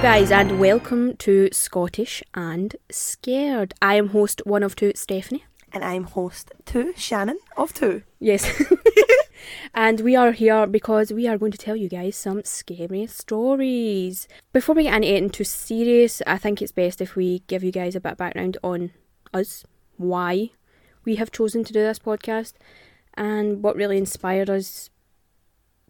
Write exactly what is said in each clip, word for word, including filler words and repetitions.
Hello guys and welcome to Scottish and Scared. I am host one of two, Stephanie. And I'm host two, Shannon of two. Yes. And we are here because we are going to tell you guys some scary stories. Before we get anything too serious, I think it's best if we give you guys a bit of background on us, why we have chosen to do this podcast, and what really inspired us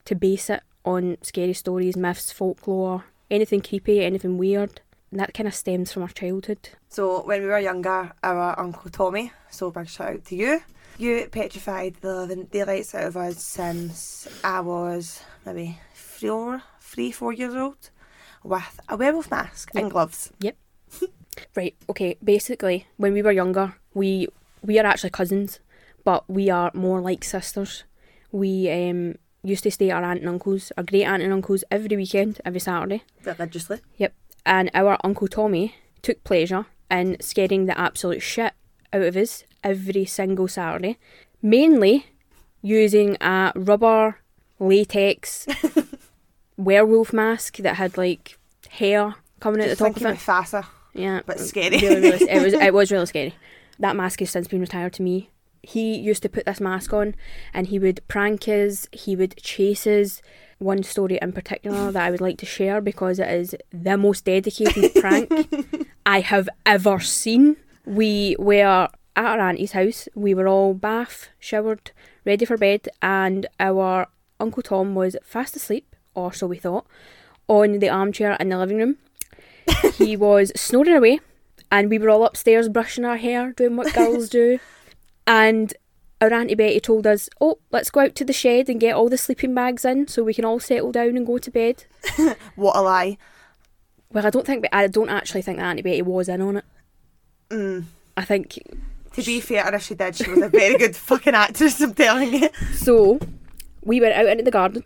to base it on scary stories, myths, folklore, anything creepy, anything weird. And that kind of stems from our childhood. So when we were younger, our Uncle Tommy, so big shout out to you, you petrified the living daylights out of us since I was maybe three or three, four years old, with a werewolf mask yep. and gloves. Yep. Right, okay, basically, when we were younger, we we are actually cousins, but we are more like sisters. We um, used to stay at our aunt and uncle's, our great aunt and uncle's, every weekend, every Saturday. Religiously? Yep. And our Uncle Tommy took pleasure in scaring the absolute shit out of us every single Saturday, mainly using a rubber latex werewolf mask that had like hair coming out the top of it. Just faster, yeah, but scary. Really, really, it was it was really scary. That mask has since been retired to me. He used to put this mask on, and he would prank us. He would chase us. One story in particular that I would like to share because it is the most dedicated prank I have ever seen. We were at our auntie's house. We were all bath, showered, ready for bed, and our Uncle Tom was fast asleep, or so we thought, on the armchair in the living room. He was snoring away, and we were all upstairs brushing our hair, doing what girls do. And our Auntie Betty told us, oh, let's go out to the shed and get all the sleeping bags in so we can all settle down and go to bed. What a lie. Well, I don't think, I don't actually think that Auntie Betty was in on it. Mm. I think... To be fair, if she did, she was a very good fucking actress, I'm telling you. So, we went out into the garden,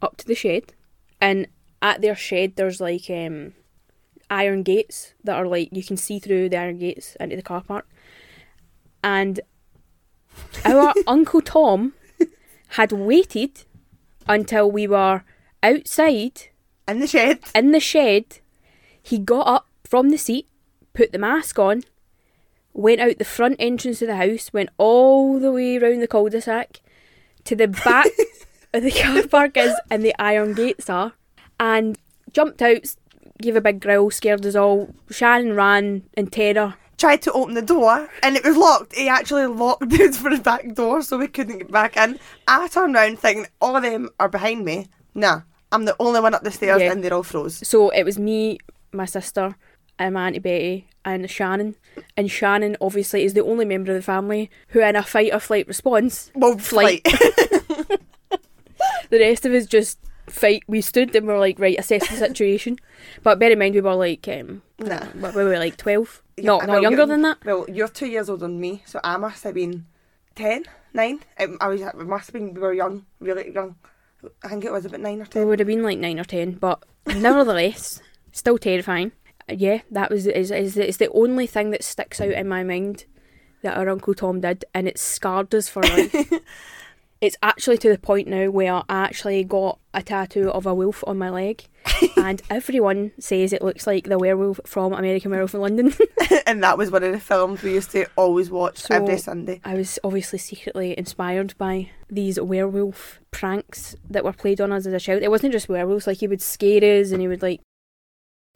up to the shed, and at their shed there's like um, iron gates that are like, you can see through the iron gates into the car park. And... our Uncle Tom had waited until we were outside in the shed. In the shed, he got up from the seat, put the mask on, went out the front entrance of the house, went all the way round the cul-de-sac to the back of the car park is and the iron gates are, and jumped out, gave a big growl, scared us all. Shannon ran in terror. Tried to open the door and it was locked. He actually locked it for the back door so we couldn't get back in. I turned round thinking all of them are behind me. Nah, I'm the only one up the stairs yeah. and they're all froze. So it was me, my sister, and my Auntie Betty and Shannon. And Shannon obviously is the only member of the family who in a fight or flight response. Well, flight. flight. The rest of us just fight. We stood and we were like, right, assess the situation. But bear in mind we were like, um, nah. what, we were like twelve. No, no, well, younger than that. Well, you're two years older than me, so I must have been ten, nine. It, I was, it must have been, we were young, really young. I think it was about nine or ten. It would have been like nine or ten, but nevertheless, still terrifying. Yeah, that was is is it's the only thing that sticks out in my mind that our Uncle Tom did, and it scarred us for life. It's actually to the point now where I actually got a tattoo of a wolf on my leg. And everyone says it looks like the werewolf from American Werewolf in London. And that was one of the films we used to always watch so every Sunday. I was obviously secretly inspired by these werewolf pranks that were played on us as a child. It wasn't just werewolves, like he would scare us and he would like...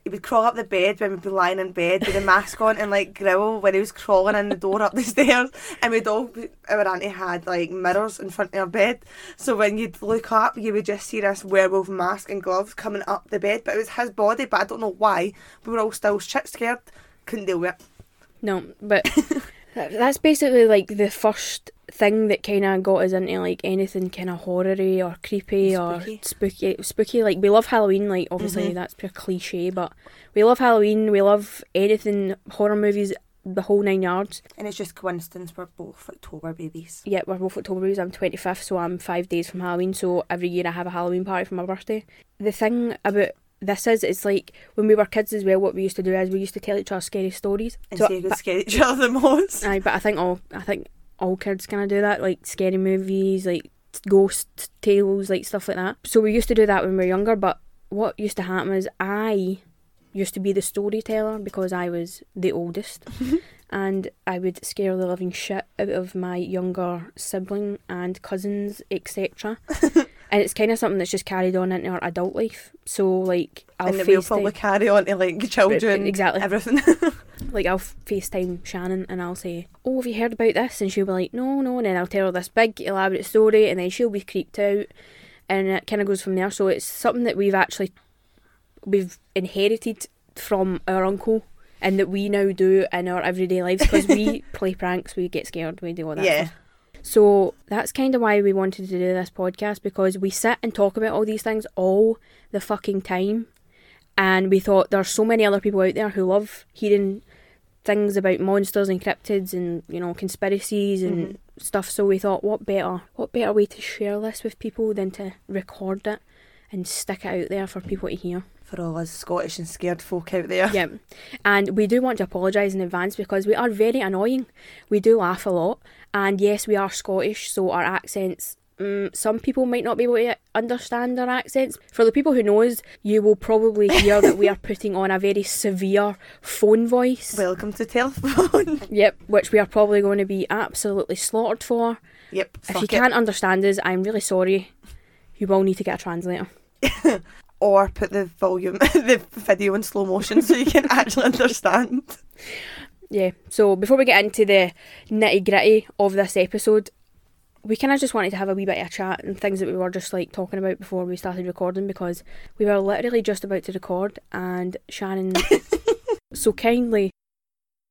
He would crawl up the bed when we'd be lying in bed with a mask on and like growl when he was crawling in the door up the stairs, and we'd all, our auntie had like mirrors in front of our bed, so when you'd look up you would just see this werewolf mask and gloves coming up the bed, but it was his body, but I don't know why, we were all still shit scared, couldn't deal with it. No, but that's basically like the first thing that kind of got us into like anything kind of horror-y or creepy spooky. or spooky spooky like we love Halloween, like obviously mm-hmm. that's pure cliche, but we love Halloween, we love anything horror movies, the whole nine yards. And it's just coincidence we're both October babies. Yeah, we're both October babies. I'm twenty-fifth, so I'm five days from Halloween, so every year I have a Halloween party for my birthday. The thing about this is, it's like when we were kids as well, what we used to do is we used to tell each other scary stories and so, see who scared each other the most. Aye, but I think all I think all kids kind of do that, like scary movies, like ghost tales, like stuff like that. So we used to do that when we were younger, but what used to happen is I used to be the storyteller because I was the oldest and I would scare the living shit out of my younger sibling and cousins, et cetera. And it's kind of something that's just carried on into our adult life. So, like, I'll FaceTime... And it will probably carry on to, like, children. Exactly. Everything. Like, I'll FaceTime Shannon and I'll say, oh, have you heard about this? And she'll be like, no, no. And then I'll tell her this big, elaborate story and then she'll be creeped out. And it kind of goes from there. So it's something that we've actually... We've inherited from our uncle and that we now do in our everyday lives because we play pranks, we get scared, we do all that yeah. stuff. So that's kind of why we wanted to do this podcast, because we sit and talk about all these things all the fucking time, and we thought there's so many other people out there who love hearing things about monsters and cryptids and, you know, conspiracies and mm-hmm. stuff. So we thought, what better, what better way to share this with people than to record it and stick it out there for people to hear. For all us Scottish and Scared folk out there. Yeah. And we do want to apologise in advance because we are very annoying. We do laugh a lot. And yes, we are Scottish, so our accents... Um, some people might not be able to understand our accents. For the people who knows, you will probably hear that we are putting on a very severe phone voice. Welcome to telephone. Yep, which we are probably going to be absolutely slaughtered for. Yep, If you it. can't understand us, I'm really sorry. You will need to get a translator. Or put the volume, the video in slow motion so you can actually understand. Yeah, so before we get into the nitty-gritty of this episode, we kind of just wanted to have a wee bit of a chat and things that we were just like talking about before we started recording, because we were literally just about to record and Shannon so kindly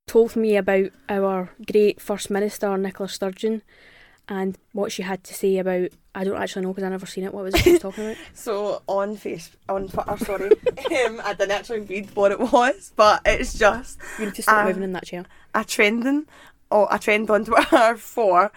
told me about our great First Minister, Nicola Sturgeon, and what she had to say about... I don't actually know because I've never seen it. What was it she was talking about? So, on Facebook... On Twitter, sorry. um, I didn't actually read what it was, but it's just... You need to start um, moving in that chair. A trending... Oh, a trend on Twitter for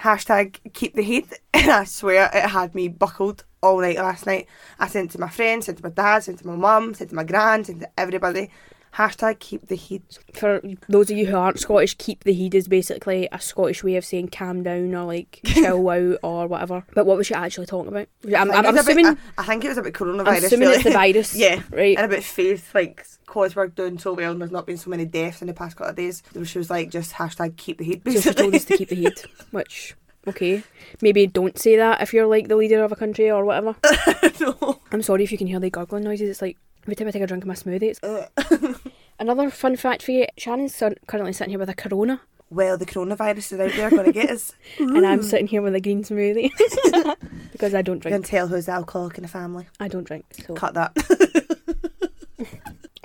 hashtag keep the heat. And I swear it had me buckled all night last night. I sent it to my friends, sent it to my dad, sent it to my mum, sent it to my gran, sent it to everybody. Hashtag keep the heat. For those of you who aren't Scottish, keep the heat is basically a Scottish way of saying calm down or like chill out or whatever. But what was she actually talking about? I'm, I I'm, I'm assuming... About, I, I think it was about coronavirus. I'm assuming really. It's the virus. Yeah. Right. And about faith, like, because we're doing so well and there's not been so many deaths in the past couple of days. She was like, just hashtag keep the heat. Basically. So she told us to keep the heat, which... Okay, maybe don't say that if you're like the leader of a country or whatever. No. I'm sorry if you can hear the gurgling noises. It's like every time I take a drink of my smoothie, it's another fun fact for you. Shannon's currently sitting here with a corona. Well, the coronavirus is out there going to get us. And I'm sitting here with a green smoothie because I don't drink. You can tell who's the alcoholic in the family. I don't drink, so cut that.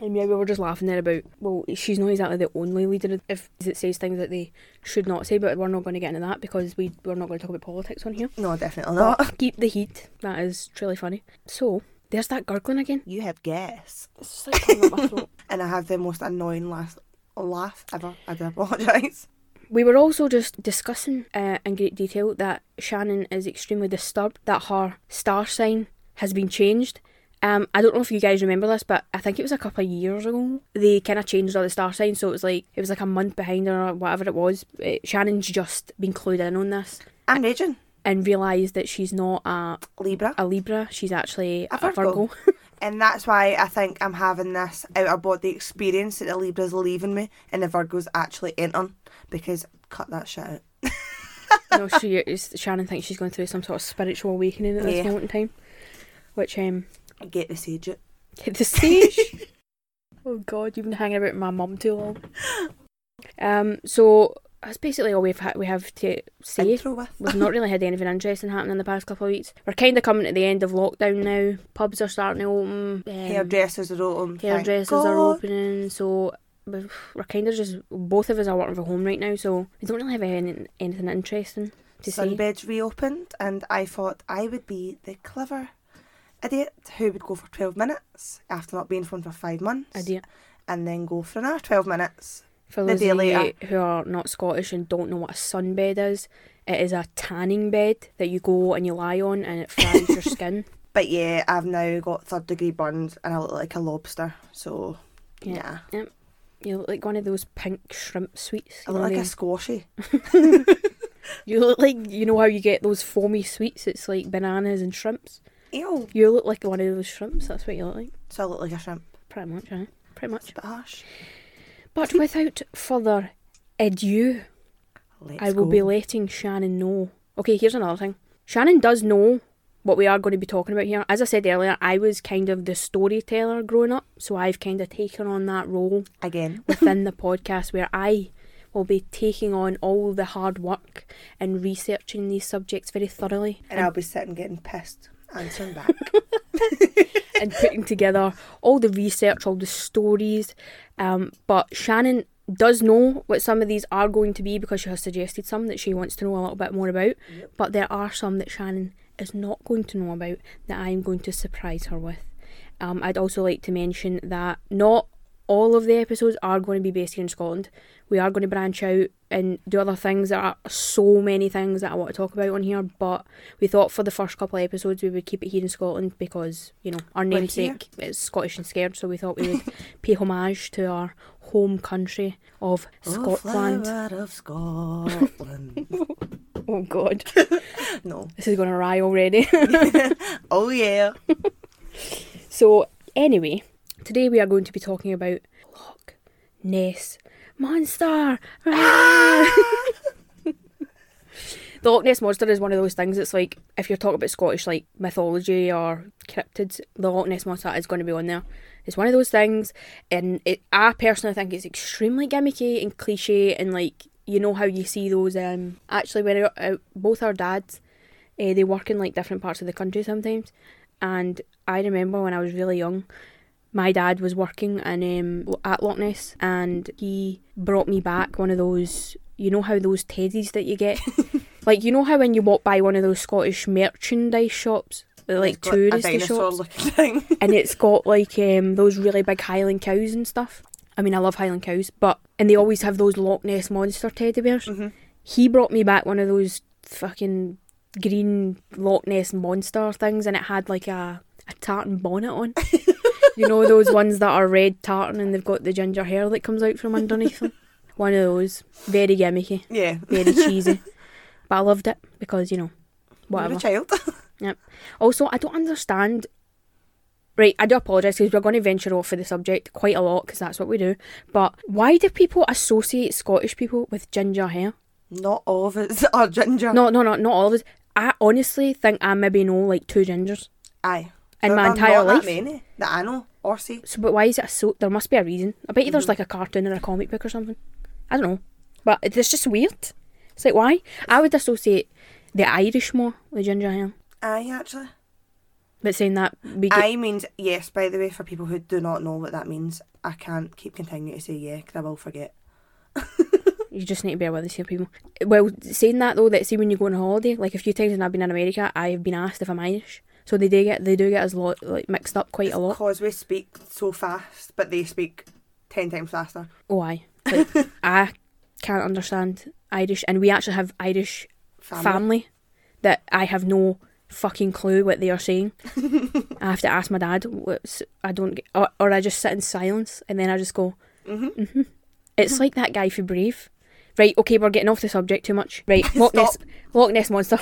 And yeah, we were just laughing there about, well, she's not exactly the only leader if it says things that they should not say, but we're not going to get into that because we, we're not going to talk about politics on here. No, definitely not. But keep the heat. That is truly funny. So, there's that gurgling again. You have gas. It's just like coming up my throat. And I have the most annoying laugh, laugh ever. I do apologise. We were also just discussing uh, in great detail that Shannon is extremely disturbed that her star sign has been changed. Um, I don't know if you guys remember this, but I think it was a couple of years ago. They kind of changed all the star signs, so it was like it was like a month behind or whatever it was. It, Shannon's just been clued in on this. I'm raging. And realised that she's not a... Libra. A Libra. She's actually a Virgo. A Virgo. And that's why I think I'm having this out-of-body experience that the Libra's leaving me and the Virgo's actually entering, because cut that shit out. No, she, Shannon thinks she's going through some sort of spiritual awakening at this yeah. moment in time, which... um. Get the sage it. Get the sage? Oh God, you've been hanging about with my mum too long. Um, so that's basically all we've ha- we have to say. Intro with. We've not really had anything interesting happen in the past couple of weeks. We're kind of coming to the end of lockdown now. Pubs are starting to open. Um, hairdressers are open. Hairdressers are opening. So we're kind of just, both of us are working from home right now, so we don't really have any, anything interesting to say. Sunbeds reopened, and I thought I would be the clever idiot who would go for twelve minutes after not being phoned for five months, idiot, and then go for another twelve minutes for the day later. Who are not Scottish and don't know what a sunbed is, it is a tanning bed that you go and you lie on and it fries your skin. But yeah, I've now got third degree burns and I look like a lobster, so yeah, yeah. Yep. You look like one of those pink shrimp sweets. I look like they... a squashy. You look like, you know how you get those foamy sweets, it's like bananas and shrimps. Ew. You look like one of those shrimps, that's what you look like. So I look like a shrimp. Pretty much, eh? Pretty much. It's harsh. But without further ado, Let's I will go. be letting Shannon know. Okay, here's another thing. Shannon does know what we are going to be talking about here. As I said earlier, I was kind of the storyteller growing up, so I've kind of taken on that role again within the podcast, where I will be taking on all the hard work and researching these subjects very thoroughly. And, and I'll be sitting getting pissed, answering back. And putting together all the research, all the stories. Um, but Shannon does know what some of these are going to be, because she has suggested some that she wants to know a little bit more about. Yep. But there are some that Shannon is not going to know about that I'm going to surprise her with. Um, I'd also like to mention that not all of the episodes are going to be based here in Scotland. We are going to branch out and do other things. There are so many things that I want to talk about on here, but we thought for the first couple of episodes we would keep it here in Scotland because, you know, our namesake is Scottish and Scared, so we thought we would pay homage to our home country of oh, Scotland. Flower of Scotland. Oh, God. No. This is going to awry already. Oh, yeah. So, anyway, today we are going to be talking about Loch Ness Monster. Ah! The Loch Ness Monster is one of those things that's like, if you're talking about Scottish like mythology or cryptids, the Loch Ness Monster is going to be on there. It's one of those things, and it, I personally think it's extremely gimmicky and cliche, and like, you know how you see those, um, actually when I, uh, both our dads, uh, they work in like different parts of the country sometimes, and I remember when I was really young, my dad was working in, um, at Loch Ness, and he brought me back one of those, you know how those teddies that you get? Like, you know how when you walk by one of those Scottish merchandise shops, like touristy shops, thing. And it's got like um, those really big Highland cows and stuff. I mean, I love Highland cows, but, and they always have those Loch Ness Monster teddy bears. Mm-hmm. He brought me back one of those fucking green Loch Ness Monster things, and it had like a, a tartan bonnet on. You know those ones that are red tartan and they've got the ginger hair that comes out from underneath them? One of those. Very gimmicky. Yeah. Very cheesy. But I loved it because, you know, whatever. You're a child. Yep. Also, I don't understand... Right, I do apologise because we're going to venture off for the subject quite a lot because that's what we do. But why do people associate Scottish people with ginger hair? Not all of us are ginger. No, no, no, not all of us. I honestly think I maybe know like two gingers. Aye. In there my entire life. Not that many that I know. Or see. So, but why is it a so? There must be a reason. I bet you mm-hmm. there's like a cartoon or a comic book or something. I don't know, but it's just weird. It's like, why? I would associate the Irish more with ginger hair. Aye, actually. But saying that, we get... aye means yes. By the way, for people who do not know what that means, I can't keep continuing to say yeah because I will forget. You just need to bear with us here, people. Well, saying that though, that see when you go on holiday, like a few times when I've been in America, I've been asked if I'm Irish. So they do get they do get us lot like mixed up quite a lot. Because we speak so fast, but they speak ten times faster. Oh, aye. Like, I can't understand Irish, and we actually have Irish family. family that I have no fucking clue what they are saying. I have to ask my dad. What's, I don't get, or, or I just sit in silence, and then I just go. Mm-hmm. Mm-hmm. It's mm-hmm. like that guy for Brave. Right. Okay, we're getting off the subject too much. Right. Loch Ness. Loch Ness Monster.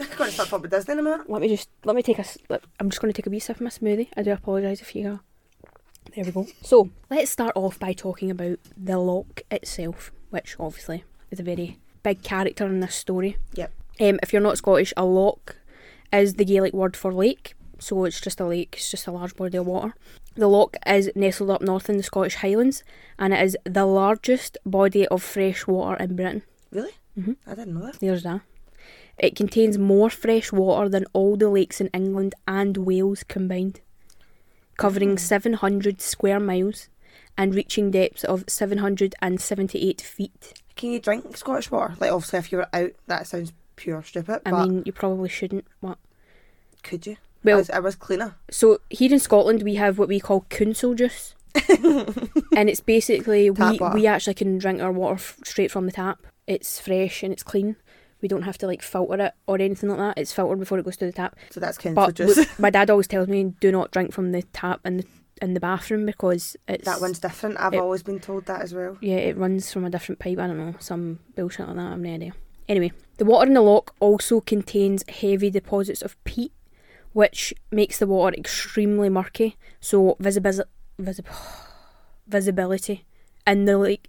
I'm going to start talking about Disney in a minute. Let me just, let me take a, I'm just going to take a wee sip of my smoothie. I do apologise if you are. There we go. So, let's start off by talking about the Loch itself, which obviously is a very big character in this story. Yep. Um, if you're not Scottish, a loch is the Gaelic word for lake, so it's just a lake, it's just a large body of water. The Loch is nestled up north in the Scottish Highlands, and it is the largest body of fresh water in Britain. Really? Mm-hmm. I didn't know that. There's that. It contains more fresh water than all the lakes in England and Wales combined, covering seven hundred square miles and reaching depths of seven hundred seventy-eight feet. Can you drink Scottish water? Like, obviously, if you were out, that sounds pure stupid. I but mean, you probably shouldn't. What? Could you? Well, I was, I was cleaner. So, here in Scotland, we have what we call council juice. And it's basically, we, we actually can drink our water f- straight from the tap. It's fresh and it's clean. We don't have to like filter it or anything like that. It's filtered before it goes to the tap. So that's kind of just. Look, my dad always tells me do not drink from the tap in the in the bathroom because it's that one's different. I've it, always been told that as well. Yeah, it runs from a different pipe. I don't know, some bullshit like that. I have no idea. Anyway, the water in the loch also contains heavy deposits of peat, which makes the water extremely murky, so visibi- visi- visibility in the lake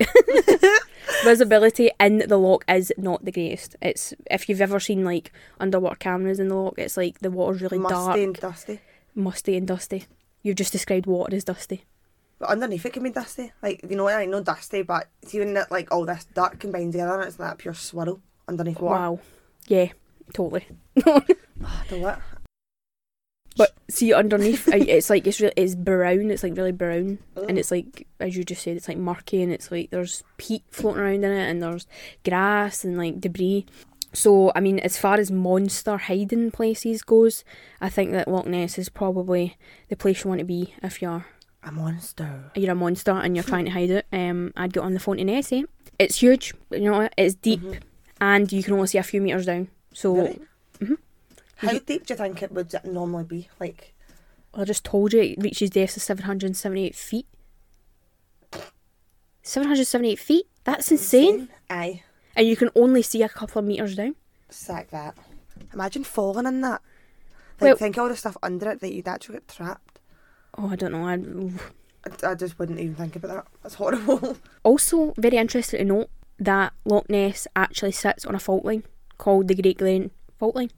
visibility in the loch is not the greatest. It's, if you've ever seen like underwater cameras in the loch, it's like the water's really musty, dark, musty and dusty. Musty and dusty. You've just described water as dusty. But underneath it can be dusty, like, you know, I know dusty, but it's even like all this dark combined together and it's like that pure swirl underneath water. Wow, yeah, totally. Oh, the what? But see underneath, it's like it's really, it's brown. It's like really brown, oh. And it's like, as you just said, it's like murky, and it's like there's peat floating around in it, and there's grass and like debris. So I mean, as far as monster hiding places goes, I think that Loch Ness is probably the place you want to be if you're a monster. You're a monster and you're trying to hide it. Um, I'd get on the phone to Nessie. It's huge, you know, it's deep, mm-hmm. and you can only see a few metres down. So, really? Mm-hmm. How deep do you think it would normally be? Like, well, I just told you, it reaches depths of seven hundred seventy-eight feet. seven hundred seventy-eight feet? That's insane. insane. Aye. And you can only see a couple of metres down. Sack that. Imagine falling in that. Like, well, think all the stuff under it that you'd actually get trapped. Oh, I don't know. I, I just wouldn't even think about that. That's horrible. Also, very interesting to note that Loch Ness actually sits on a fault line called the Great Glen Fault Line,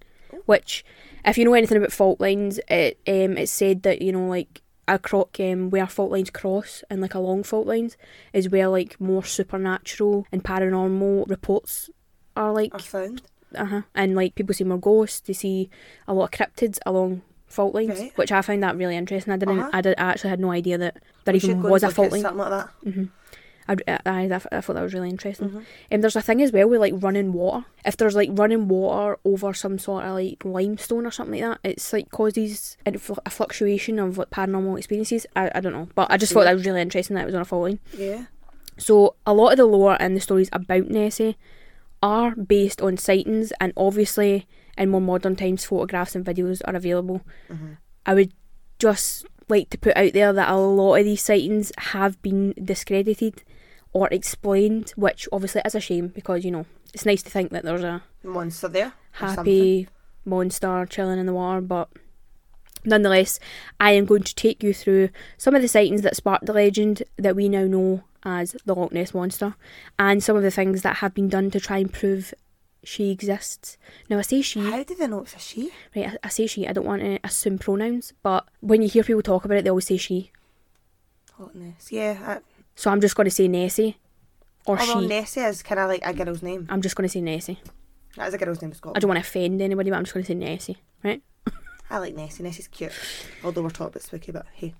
which, if you know anything about fault lines, it um it's said that, you know, like a croc um, where fault lines cross and like along fault lines is where like more supernatural and paranormal reports are like are found. Uh huh. And like people see more ghosts. They see a lot of cryptids along fault lines, right. Which I found that really interesting. I didn't. Uh-huh. I did. I actually had no idea that there we even was a fault line. Something like that. Mm-hmm. I, I, I, I thought that was really interesting. And mm-hmm. um, there's a thing as well with like running water. If there's like running water over some sort of like limestone or something like that, it's like causes a fluctuation of like paranormal experiences. I, I don't know, but I just yeah. thought that was really interesting that it was on a fault line. Yeah. So a lot of the lore and the stories about Nessie are based on sightings, and obviously in more modern times photographs and videos are available. Mm-hmm. I would just like to put out there that a lot of these sightings have been discredited or explained, which obviously is a shame, because, you know, it's nice to think that there's a monster there, happy monster chilling in the water. But nonetheless, I am going to take you through some of the sightings that sparked the legend that we now know as the Loch Ness Monster, and some of the things that have been done to try and prove she exists. Now, I say she. How do they know it's a she? Right, I, I say she. I don't want to assume pronouns, but when you hear people talk about it, they always say she. Loch Ness, yeah. I... So I'm just going to say Nessie, or oh, she. Well, Nessie is kind of like a girl's name. I'm just going to say Nessie. That is a girl's name in Scotland. I don't want to offend anybody, but I'm just going to say Nessie, right? I like Nessie. Nessie's cute. Although we're talking about spooky, but hey.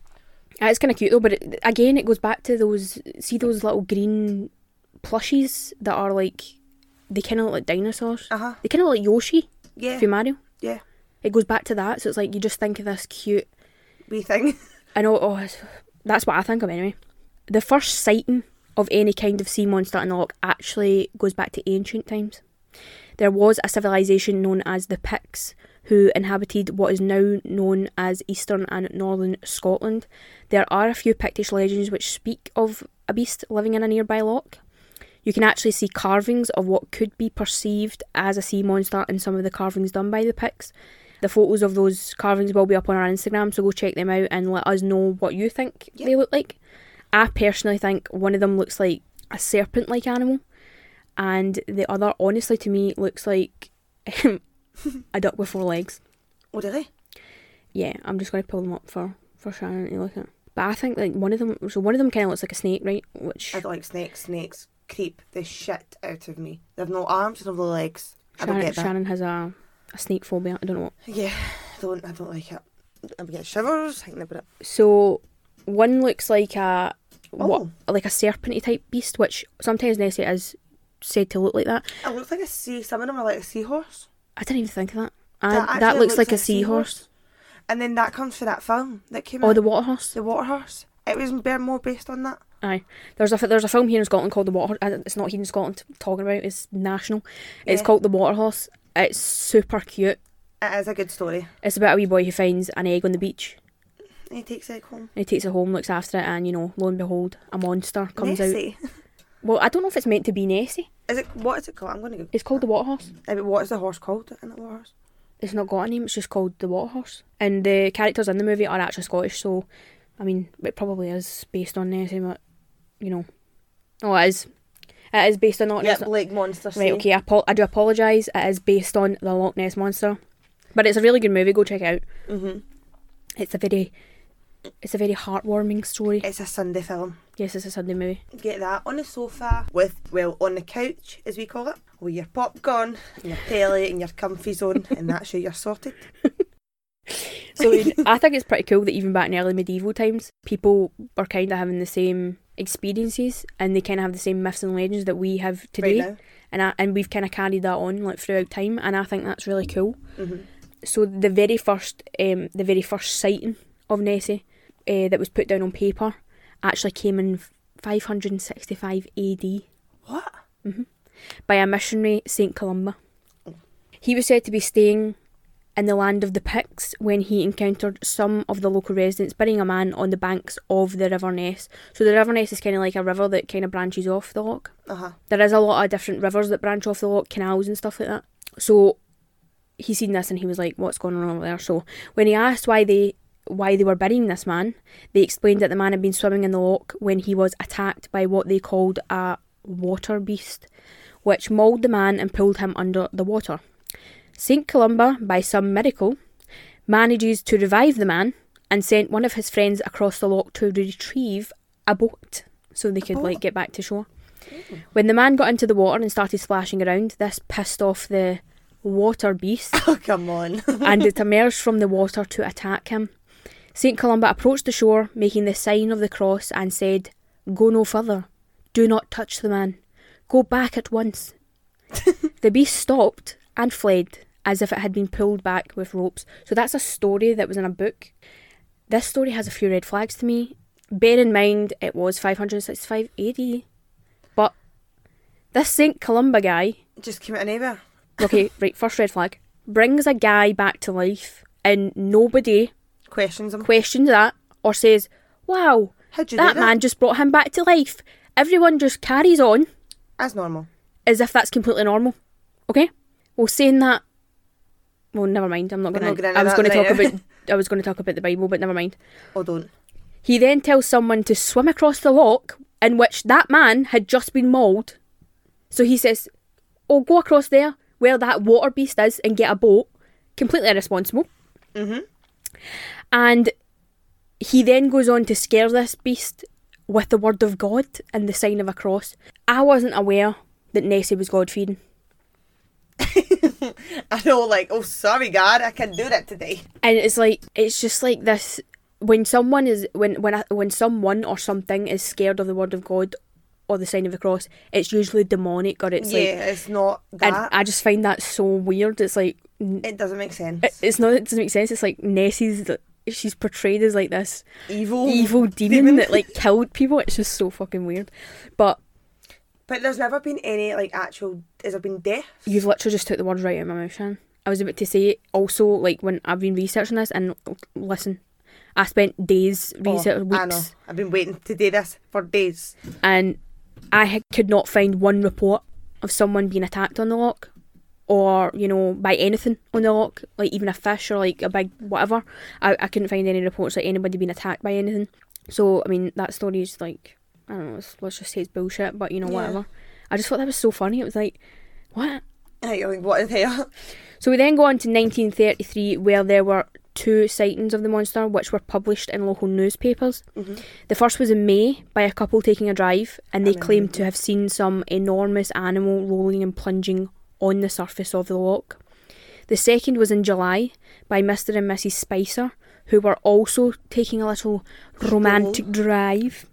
Uh, it's kind of cute though, but it, again, it goes back to those. See those little green plushies that are like. They kind of look like dinosaurs. Uh-huh. They kind of look like Yoshi. Yeah. From Mario. Yeah. It goes back to that, so it's like you just think of this cute wee thing. I know. Oh, that's what I think of anyway. The first sighting of any kind of sea monster in the loch actually goes back to ancient times. There was a civilization known as the Picts who inhabited what is now known as eastern and northern Scotland. There are a few Pictish legends which speak of a beast living in a nearby loch. You can actually see carvings of what could be perceived as a sea monster in some of the carvings done by the Picts. The photos of those carvings will be up on our Instagram, so go check them out and let us know what you think yep. they look like. I personally think one of them looks like a serpent-like animal, and the other, honestly, to me, looks like a duck with four legs. Oh, do they? Yeah, I'm just going to pull them up for, for Shannon to look at. But I think like one of them, so one of them kind of looks like a snake, right? Which I don't like snakes, snakes. Creep the shit out of me. They have no arms and no legs. I Shannon, don't get that. Shannon has a, a snake phobia. I don't know what. Yeah, I don't, I don't like it. I'm getting shivers thinking about it. So one looks like a oh. what, like a serpenty type beast, which sometimes Nessie is said to look like that. It looks like a sea. Some of them are like a seahorse. I didn't even think of that. That, I, that looks, looks like, like a seahorse. Horse. And then that comes for that film that came oh, out. Oh, the water horse. The water horse. It was more based on that. Aye, there's a there's a film here in Scotland called The Water. It's not here in Scotland. I'm talking about it's national. It's yeah. called The Water Horse. It's super cute. It is a good story. It's about a wee boy who finds an egg on the beach. And he takes it home. And he takes it home, looks after it, and you know, lo and behold, a monster comes Nessie. out. Well, I don't know if it's meant to be Nessie. Is it? What is it called? I'm going to go. It's called The Water Horse. Yeah, but what is the horse called? In The Water Horse. it's not got a name, it's just called The Water Horse. And the characters in the movie are actually Scottish, so, I mean, it probably is based on the same, you know. Oh, it is. It is based on Loch Ness. Yep, Lake Monster. Right, scene. okay, I, po- I do apologise. It is based on the Loch Ness Monster. But it's a really good movie, go check it out. Mm-hmm. It's a very... It's a very heartwarming story. It's a Sunday film. Yes, it's a Sunday movie. Get that on the sofa with, well, on the couch, as we call it, with your popcorn, and your telly, and your comfy zone, and that's how you're sorted. So I think it's pretty cool that even back in early medieval times, people were kind of having the same experiences, and they kind of have the same myths and legends that we have today. Right now. And I, and we've kind of carried that on like throughout time, and I think that's really cool. Mm-hmm. So the very first, um, the very first sighting of Nessie. Uh, that was put down on paper actually came in five sixty-five A D. What? Mm-hmm. By a missionary, St Columba. He was said to be staying in the land of the Picts when he encountered some of the local residents burying a man on the banks of the River Ness. So the River Ness is kind of like a river that kind of branches off the loch. Uh-huh. There is a lot of different rivers that branch off the loch, canals and stuff like that. So he seen this and he was like, what's going on over there? So when he asked why they... why they were burying this man, they explained that the man had been swimming in the loch when he was attacked by what they called a water beast, which mauled the man and pulled him under the water. St Columba, by some miracle, manages to revive the man and sent one of his friends across the loch to retrieve a boat so they could, oh. like, get back to shore. Ooh. When the man got into the water and started splashing around, this pissed off the water beast. Oh, come on. And it emerged from the water to attack him. St Columba approached the shore, making the sign of the cross, and said, "Go no further. Do not touch the man. Go back at once." The beast stopped and fled, as if it had been pulled back with ropes. So that's a story that was in a book. This story has a few red flags to me. Bear in mind, it was five sixty-five A D. But this St Columba guy... Just came out of nowhere. Okay, right, first red flag. Brings a guy back to life, and nobody... questions him. Questions that, or says, wow, how'd you that, that man just brought him back to life. Everyone just carries on. As normal. As if that's completely normal. Okay? Well, saying that... Well, never mind, I'm not going to... I was going to talk about... I was going to talk about the Bible, but never mind. Oh, don't. He then tells someone to swim across the loch in which that man had just been mauled. So he says, oh, go across there where that water beast is and get a boat. Completely irresponsible. Mm-hmm. And he then goes on to scare this beast with the word of God and the sign of a cross. I wasn't aware that Nessie was God-fearing. I know, like, oh, sorry, God, I can't do that today. And it's like, it's just like this, when someone is, when, when, I, when someone or something is scared of the word of God or the sign of the cross, it's usually demonic, or it's yeah, like... Yeah, it's not that. And I just find that so weird. It's like... It doesn't make sense. It, it's not it doesn't make sense. It's like Nessie's, she's portrayed as like this evil evil demon, demon that like killed people. It's just so fucking weird. But but there's never been any like actual, has there been death? You've literally just took the words right out of my mouth, Shannon. I was about to say also, like, when I've been researching this, and listen, I spent days researching, oh, weeks. I know. I've been waiting to do this for days. And I could not find one report of someone being attacked on the loch. Or, you know, by anything on the loch, like even a fish or like a big whatever. I, I couldn't find any reports like anybody being attacked by anything. So, I mean, that story is like, I don't know, let's, let's just say it's bullshit, but you know, yeah. Whatever. I just thought that was so funny. It was like, what? Hey, like, what the hell? So we then go on to nineteen thirty-three, where there were two sightings of the monster, which were published in local newspapers. Mm-hmm. The first was in May, by a couple taking a drive, and they I mean, claimed mm-hmm. to have seen some enormous animal rolling and plunging on the surface of the loch. The second was in July, by Mister and Missus Spicer, who were also taking a little romantic drive,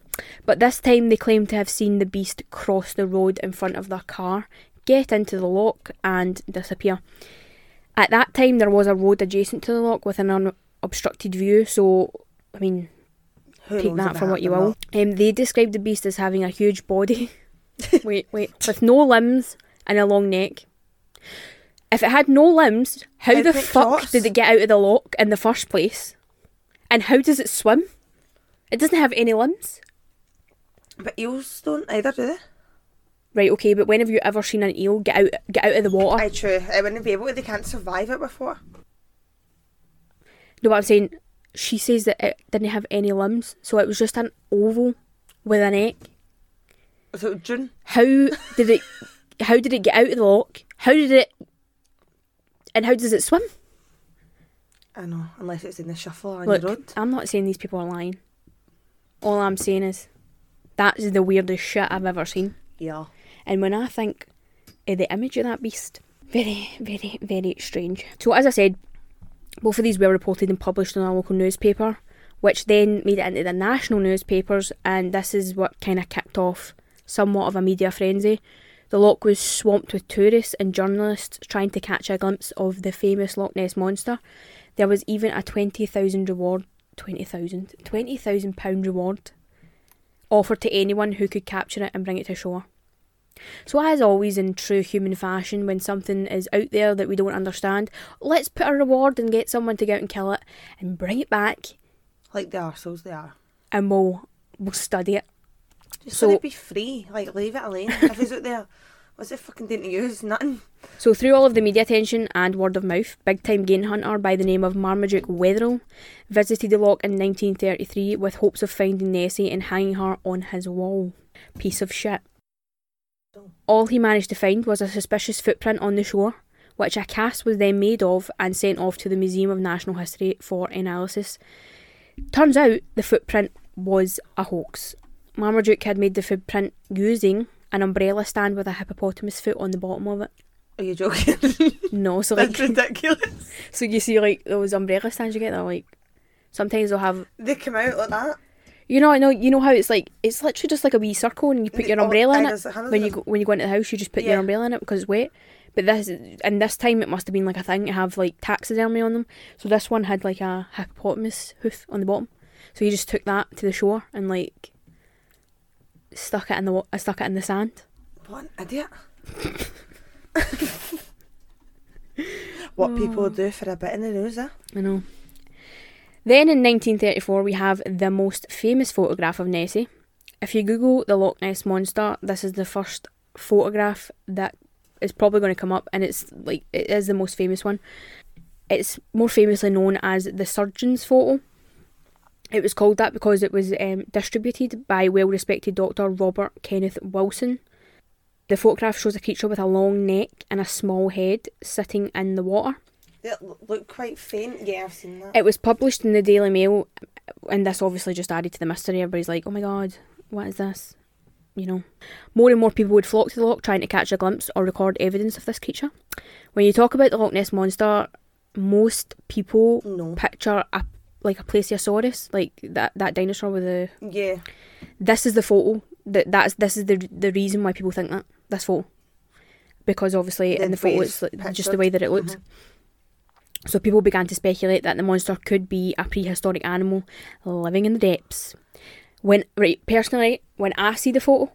but this time they claimed to have seen the beast cross the road in front of their car, get into the loch and disappear. At that time there was a road adjacent to the loch with an unobstructed view, so I mean, who take that for what you will. Um, they described the beast as having a huge body, wait, wait, with no limbs and a long neck. If it had no limbs, how Every the fuck cross? did it get out of the loch in the first place? And how does it swim? It doesn't have any limbs. But eels don't either, do they? Right, okay, but when have you ever seen an eel get out get out of the water? Aye, true. I wouldn't be able to. They can't survive it before. No, but I'm saying, she says that it didn't have any limbs, so it was just an oval with an egg. So June? How did it? How did it get out of the lock? How did it? And how does it swim? I know, unless it's in the shuffle on Look, the road. I'm not saying these people are lying. All I'm saying is, that's the weirdest shit I've ever seen. Yeah. And when I think of the image of that beast, very, very, very strange. So as I said, both of these were reported and published in our local newspaper, which then made it into the national newspapers, and this is what kind of kicked off somewhat of a media frenzy. The loch was swamped with tourists and journalists trying to catch a glimpse of the famous Loch Ness monster. There was even a twenty thousand pounds reward, twenty thousand pounds, twenty thousand pounds reward offered to anyone who could capture it and bring it to shore. So as always, in true human fashion, when something is out there that we don't understand, let's put a reward and get someone to go out and kill it and bring it back. Like the arseholes they are. And we'll, we'll study it. Just so, let it be free, like leave it alone. If it's out there, what's it fucking doing to use? Nothing. So through all of the media attention and word of mouth, big time game hunter by the name of Marmaduke Wetherell visited the loch in nineteen thirty-three with hopes of finding Nessie and hanging her on his wall. Piece of shit. All he managed to find was a suspicious footprint on the shore, which a cast was then made of and sent off to the Museum of National History for analysis. Turns out the footprint was a hoax. Marmaduke had made the footprint using an umbrella stand with a hippopotamus foot on the bottom of it. Are you joking? No, so like... That's ridiculous. So you see like those umbrella stands you get, they're like... Sometimes they'll have... They come out like that. You know, I know. You know how it's like. It's literally just like a wee circle, and you put your umbrella in it. When you go, when you go into the house, you just put yeah. your umbrella in it because it's wet. But this, and this time, it must have been like a thing to have like taxidermy on them. So this one had like a hippopotamus hoof on the bottom. So he just took that to the shore and like stuck it in the stuck it in the sand. What an idiot! What oh. people do for a bit in the news, eh? I know. Then in nineteen thirty-four we have the most famous photograph of Nessie. If you Google the Loch Ness monster, this is the first photograph that is probably going to come up, and it's like it is the most famous one. It's more famously known as the surgeon's photo. It was called that because it was um, distributed by well-respected Doctor Robert Kenneth Wilson. The photograph shows a creature with a long neck and a small head sitting in the water. It looked quite faint. Yeah, I've seen that. It was published in the Daily Mail, and this obviously just added to the mystery. Everybody's like, oh my god, what is this? You know. More and more people would flock to the loch trying to catch a glimpse or record evidence of this creature. When you talk about the Loch Ness Monster, most people no. picture a, like a plesiosaurus, like that, that dinosaur with the... Yeah. This is the photo. That that's This is the the reason why people think that. This photo. Because obviously the in the photo it's pictured. Just the way that it looks. Mm-hmm. So people began to speculate that the monster could be a prehistoric animal living in the depths. When, right, personally, when I see the photo,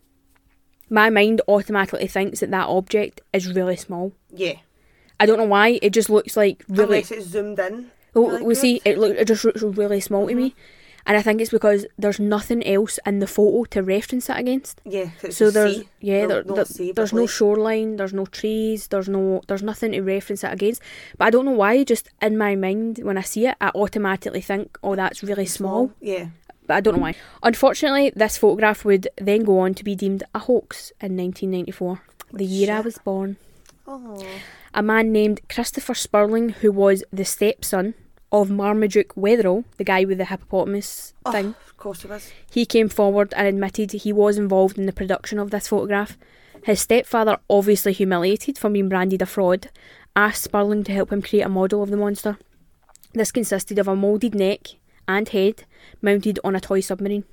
my mind automatically thinks that that object is really small. Yeah. I don't know why, it just looks like really... Unless it's zoomed in. Well, really well see, it, look, it just looks really small mm-hmm. to me. And I think it's because there's nothing else in the photo to reference it against. Yeah, so there's sea. yeah, no, there, no there, sea, there's like... no shoreline, there's no trees, there's no there's nothing to reference it against. But I don't know why, just in my mind when I see it, I automatically think, oh, that's really small. small. Yeah, but I don't know why. Unfortunately, this photograph would then go on to be deemed a hoax in nineteen ninety-four, the Shit. year I was born. Oh. A man named Christopher Spurling, who was the stepson of Marmaduke Wetherell, the guy with the hippopotamus oh, thing. Of course he was. He came forward and admitted he was involved in the production of this photograph. His stepfather, obviously humiliated from being branded a fraud, asked Spurling to help him create a model of the monster. This consisted of a moulded neck and head mounted on a toy submarine.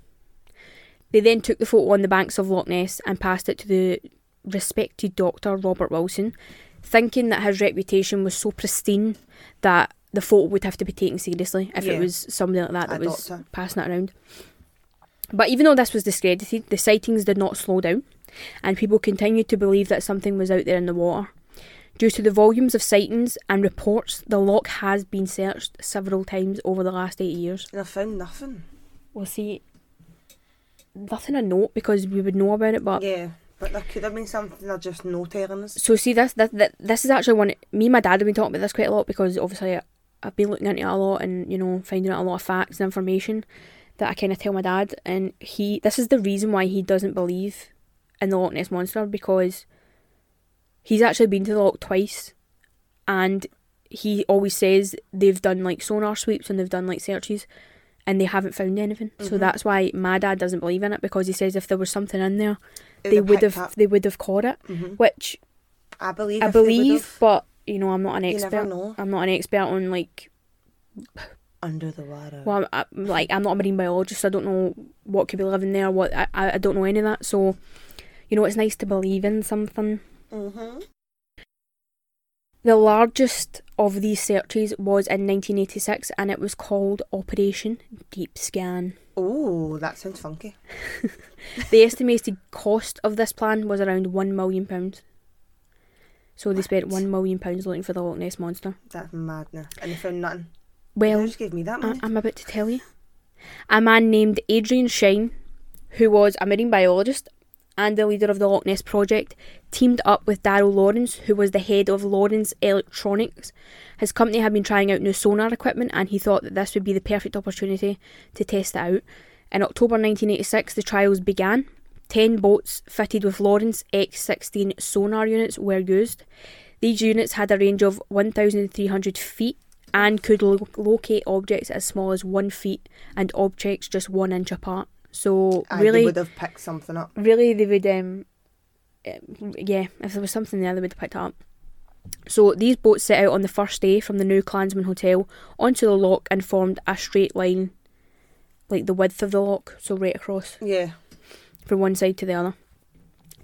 They then took the photo on the banks of Loch Ness and passed it to the respected Doctor Robert Wilson, thinking that his reputation was so pristine that the photo would have to be taken seriously if yeah. it was somebody like that that I was passing it around. But even though this was discredited, the sightings did not slow down, and people continued to believe that something was out there in the water. Due to the volumes of sightings and reports, the loch has been searched several times over the last eight years. And I found nothing. Well, see, nothing of note because we would know about it, but... Yeah, But there could have been something they're just no telling us. So see, this, this, this is actually one, me and my dad have been talking about this quite a lot, because obviously I've been looking into it a lot and, you know, finding out a lot of facts and information that I kind of tell my dad, and he, this is the reason why he doesn't believe in the Loch Ness Monster, because he's actually been to the Loch twice, and he always says they've done like sonar sweeps and they've done like searches and they haven't found anything. Mm-hmm. So that's why my dad doesn't believe in it, because he says if there was something in there, they would have they would have caught it. Mm-hmm. Which I believe I believe but you know, I'm not an expert. You never know. I'm not an expert on like under the water. Well, I, like I'm not a marine biologist, so I don't know what could be living there, what I, I don't know any of that. So you know, it's nice to believe in something. Mm-hmm. The largest of these searches was in nineteen eighty-six, and it was called Operation Deep Scan. Oh, that sounds funky. The estimated cost of this plan was around one million pounds. So what? They spent one million pounds looking for the Loch Ness Monster. That's madness. And they found nothing. Well, they just gave me that money. I- I'm about to tell you. A man named Adrian Shine, who was a marine biologist and the leader of the Loch Ness Project, teamed up with Darrell Lowrance, who was the head of Lowrance Electronics. His company had been trying out new sonar equipment, and he thought that this would be the perfect opportunity to test it out. In October nineteen eighty-six, the trials began. Ten boats fitted with Lowrance X sixteen sonar units were used. These units had a range of one thousand three hundred feet and could lo- locate objects as small as one feet and objects just one inch apart. So Aye, really, they would have picked something up. Really, they would. Um, yeah, if there was something there, they would have picked it up. So these boats set out on the first day from the new Clansman Hotel onto the loch and formed a straight line, like the width of the loch, so right across. Yeah. From one side to the other,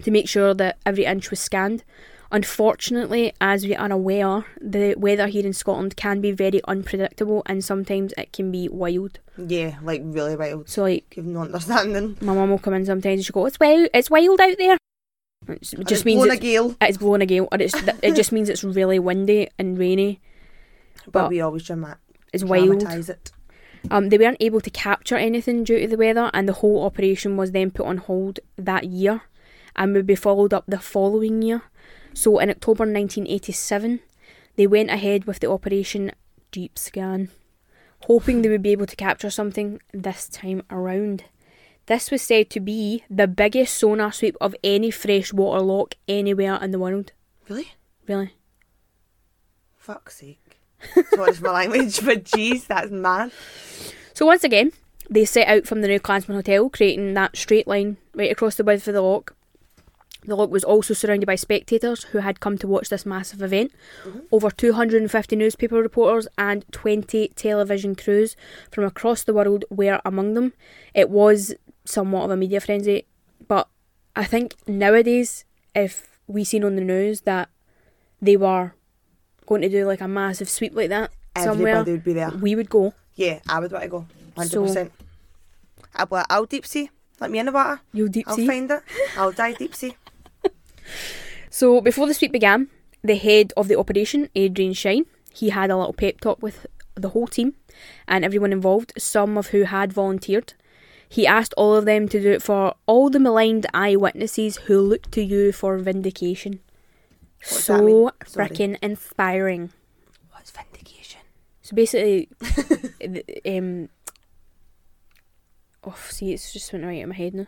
to make sure that every inch was scanned. Unfortunately, as we are aware, the weather here in Scotland can be very unpredictable, and sometimes it can be wild. Yeah, like really wild. So like, you've no understanding. My mum will come in sometimes and she'll go, "It's wild, it's wild out there." It just it's means blowing it's, a gale. It's blowing a gale, or it's it just means it's really windy and rainy. But, but we always dramat- it's wild. dramatise it. Um, they weren't able to capture anything due to the weather, and the whole operation was then put on hold that year, and would be followed up the following year. So in October nineteen eighty-seven, they went ahead with the Operation Deep Scan, hoping they would be able to capture something this time around. This was said to be the biggest sonar sweep of any freshwater loch anywhere in the world. Really? Really. Fuck's sake. Sorry for my language, but jeez, that's mad. So once again, they set out from the new Clansman Hotel, creating that straight line right across the width of the loch. The loch was also surrounded by spectators who had come to watch this massive event. Mm-hmm. Over two hundred fifty newspaper reporters and twenty television crews from across the world were among them. It was somewhat of a media frenzy, but I think nowadays, if we seen on the news that they were going to do like a massive sweep like that somewhere, everybody would be there. We would go. Yeah, I would want to go. one hundred percent. So, I'll, I'll deep sea. Let me in the water. You'll deep sea. I'll find it. I'll die deep sea. So before the sweep began, the head of the operation, Adrian Shine, he had a little pep talk with the whole team and everyone involved, some of who had volunteered. He asked all of them to do it for all the maligned eyewitnesses who look to you for vindication. What's so freaking inspiring. What's vindication? So basically, um, oh, see, it's just went right out of my head now.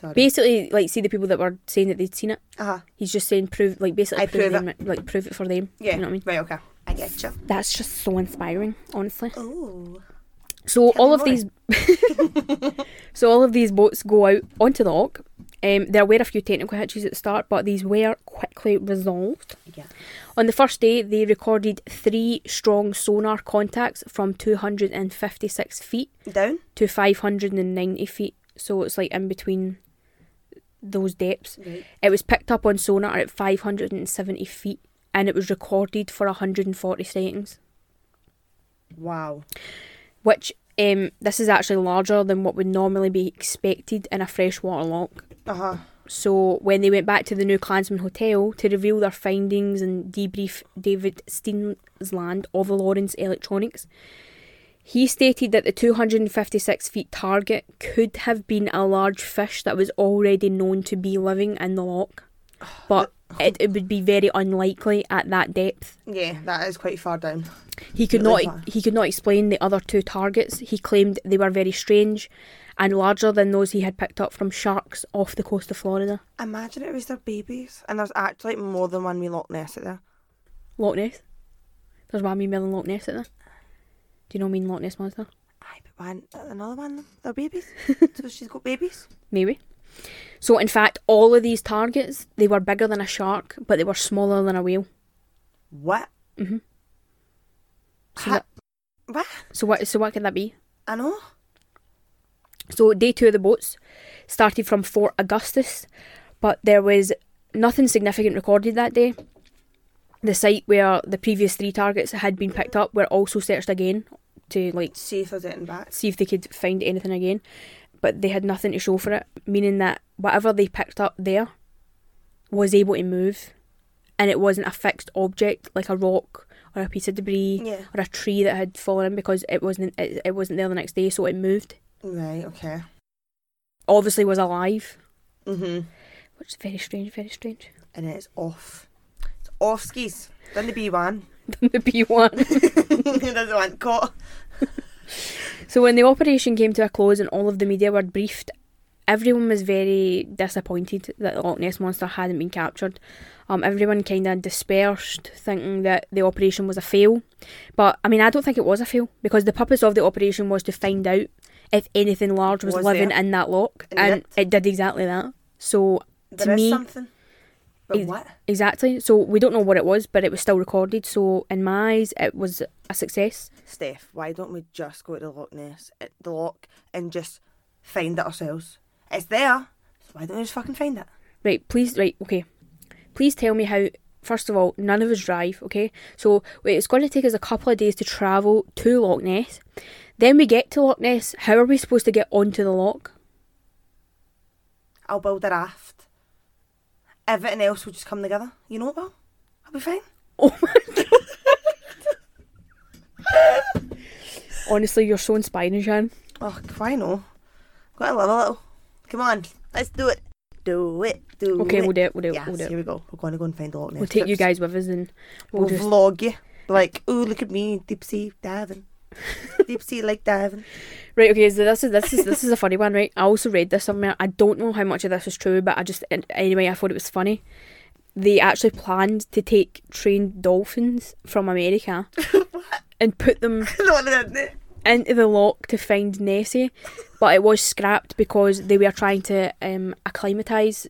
Sorry. Basically, like, see the people that were saying that they'd seen it. Uh-huh. He's just saying, prove, like, basically, prove, prove it. Them, like, prove it for them. Yeah. You know what I mean? Right. Okay. I get you. That's just so inspiring, honestly. Oh. So Tell all of more. these, so all of these boats go out onto the loch. Um, there were a few technical hitches at the start, but these were quickly resolved. Yeah. On the first day, they recorded three strong sonar contacts from two hundred fifty-six feet down to five hundred ninety feet. So it's like in between those depths. Right. It was picked up on sonar at five hundred seventy feet, and it was recorded for one hundred forty seconds. Wow. Which um, this is actually larger than what would normally be expected in a freshwater loch. Uh-huh. So when they went back to the new Clansman Hotel to reveal their findings and debrief David Stensland of Lowrance Electronics, He stated that the two hundred fifty-six feet target could have been a large fish that was already known to be living in the loch, but it, it would be very unlikely at that depth. Yeah, that is quite far down. He could really not far. He could not explain the other two targets. He claimed they were very strange and larger than those he had picked up from sharks off the coast of Florida. Imagine it was their babies, and there's actually more than one wee Loch Ness out there. Loch Ness? There's one wee more than Loch Ness out there? Do you know what I mean, Loch Ness Monster? Aye, but one, another one, they're babies. So she's got babies? Maybe. So in fact, all of these targets, they were bigger than a shark, but they were smaller than a whale. What? Mm-hmm. So ha- that, what? So what, so what could that be? I know. So day two of the boats started from Fort Augustus, but there was nothing significant recorded that day. The site where the previous three targets had been picked up were also searched again to like see if there's anything back. See if they could find anything again, but they had nothing to show for it, meaning that whatever they picked up there was able to move, and it wasn't a fixed object like a rock or a piece of debris yeah. or a tree that had fallen in, because it wasn't it, it wasn't there the next day, so it moved. Right, okay. Obviously was alive. Mhm. Which is very strange, very strange. And it's off. It's off skis. Done the B one. Done the B one. He doesn't want caught. So when the operation came to a close and all of the media were briefed, everyone was very disappointed that the Loch Ness Monster hadn't been captured. Um, everyone kind of dispersed, thinking that the operation was a fail. But, I mean, I don't think it was a fail, because the purpose of the operation was to find out if anything large was, was living there? in that loch, and, and it did exactly that. So there to is me, something. But ex- what exactly? So we don't know what it was, but it was still recorded. So in my eyes, it was a success. Steph, why don't we just go to the Loch Ness, at the loch, and just find it ourselves? It's there. So why don't we just fucking find it? Right, please. Right, okay. Please tell me how. First of all, none of us drive. Okay, so wait, it's going to take us a couple of days to travel to Loch Ness. Then we get to Loch Ness. How are we supposed to get onto the loch? I'll build a raft. Everything else will just come together. You know what, Bill? I'll be fine. Oh my god. Honestly, you're so inspiring, Shan. Oh, why no? Gotta love a little. Come on, let's do it. Do it, do okay, it. Okay, we'll do it, we'll do it, yes, we'll do it. Here we go. We're going to go and find the Loch Ness. We'll take trips. You guys with us, and we'll, we'll just... vlog you. Like, ooh, look at me, deep sea diving. Deep sea like diving. Right, okay, so this is this is this is a funny one, right? I also read this somewhere. I don't know how much of this is true, but I just anyway I thought it was funny. They actually planned to take trained dolphins from America and put them into the loch to find Nessie, but it was scrapped because they were trying to um, acclimatise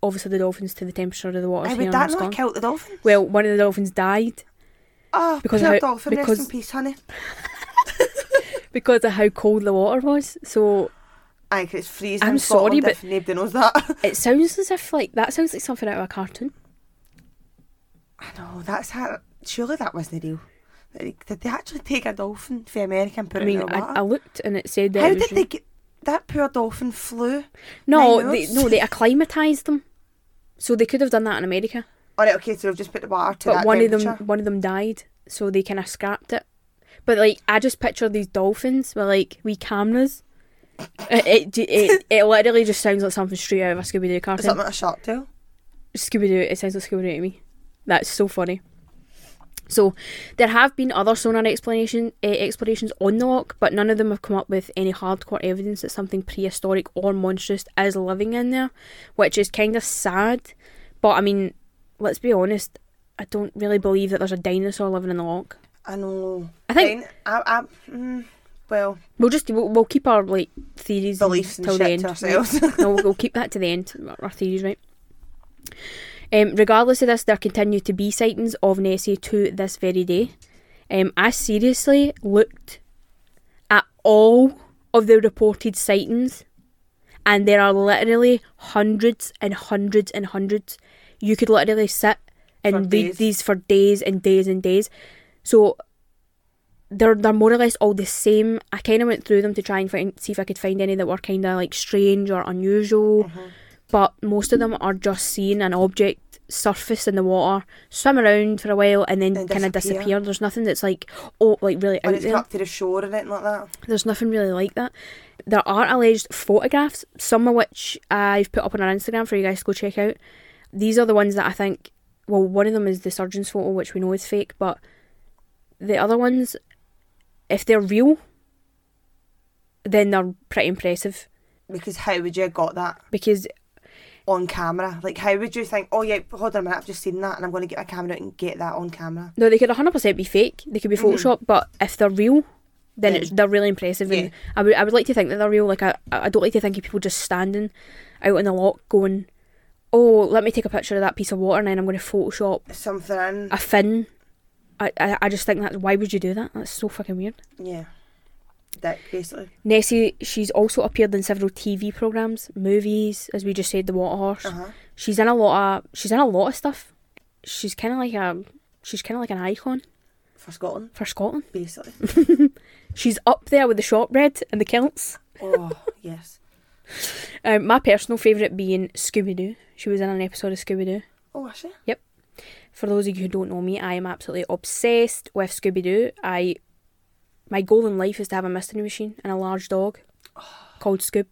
obviously the dolphins to the temperature of the water. Hey, would that not kill the dolphins? Well, one of the dolphins died. Oh, because how, dolphin, because, rest in peace, honey. Because of how cold the water was, so... Aye, because it's freezing. I'm sorry, but... Nobody knows that. It sounds as if, like, that sounds like something out of a cartoon. I know, that's how... Surely that wasn't real. Did they actually take a dolphin from America and put I mean, it in the water? I, I looked and it said that How it was did they get... That poor dolphin flew? No, they, no, they acclimatised them. So they could have done that in America. Alright, okay, so I've just put the water to but that one temperature. Of them, one of them died, so they kind of scrapped it. But, like, I just picture these dolphins with, like, wee cameras. it, it, it it literally just sounds like something straight out of a Scooby Doo cartoon. Something like a shark tail? Scooby Doo, it sounds like Scooby Doo to me. That's so funny. So, there have been other sonar explanation, uh, explorations on the loch, but none of them have come up with any hardcore evidence that something prehistoric or monstrous is living in there, which is kind of sad, but, I mean... Let's be honest, I don't really believe that there's a dinosaur living in the loch. I know. I think... Din- I, I, mm, well... We'll just... We'll, we'll keep our, like, theories... Beliefs and shit to ourselves. No, we'll, we'll keep that to the end. Our theories, right? Um, regardless of this, there continue to be sightings of Nessie to this very day. Um, I seriously looked at all of the reported sightings, and there are literally hundreds and hundreds and hundreds... You could literally sit and read these for days and days and days. So they're they're more or less all the same. I kind of went through them to try and find, see if I could find any that were kind of like strange or unusual. Mm-hmm. But most of them are just seeing an object surface in the water, swim around for a while, and then kind of disappear. There's nothing that's like, oh, like really out there. Or it's up to the shore or anything like that. There's nothing really like that. There are alleged photographs, some of which I've put up on our Instagram for you guys to go check out. These are the ones that I think, well, one of them is the surgeon's photo, which we know is fake, but the other ones, if they're real, then they're pretty impressive. Because how would you have got that? Because... on camera. Like, how would you think, oh yeah, hold on a minute, I've just seen that and I'm going to get my camera out and get that on camera? No, they could one hundred percent be fake. They could be Photoshopped, mm-hmm. but if they're real... then yeah. it's, they're really impressive, yeah. and I would I would like to think that they're real. Like I I don't like to think of people just standing out in the loch going, oh, let me take a picture of that piece of water and then I'm going to Photoshop something in. A fin. I, I I just think that, why would you do that? That's so fucking weird. Yeah, that basically. Nessie, she's also appeared in several T V programs, movies, as we just said, the Water Horse. Uh-huh. She's in a lot of she's in a lot of stuff. She's kind of like a she's kind of like an icon. For Scotland. For Scotland. Basically. She's up there with the shortbread and the kilts. Oh, yes. Um, my personal favourite being Scooby Doo. She was in an episode of Scooby Doo. Oh, was she? Yep. For those of you who don't know me, I am absolutely obsessed with Scooby Doo. I, my goal in life is to have a mystery machine and a large dog oh. called Scoob.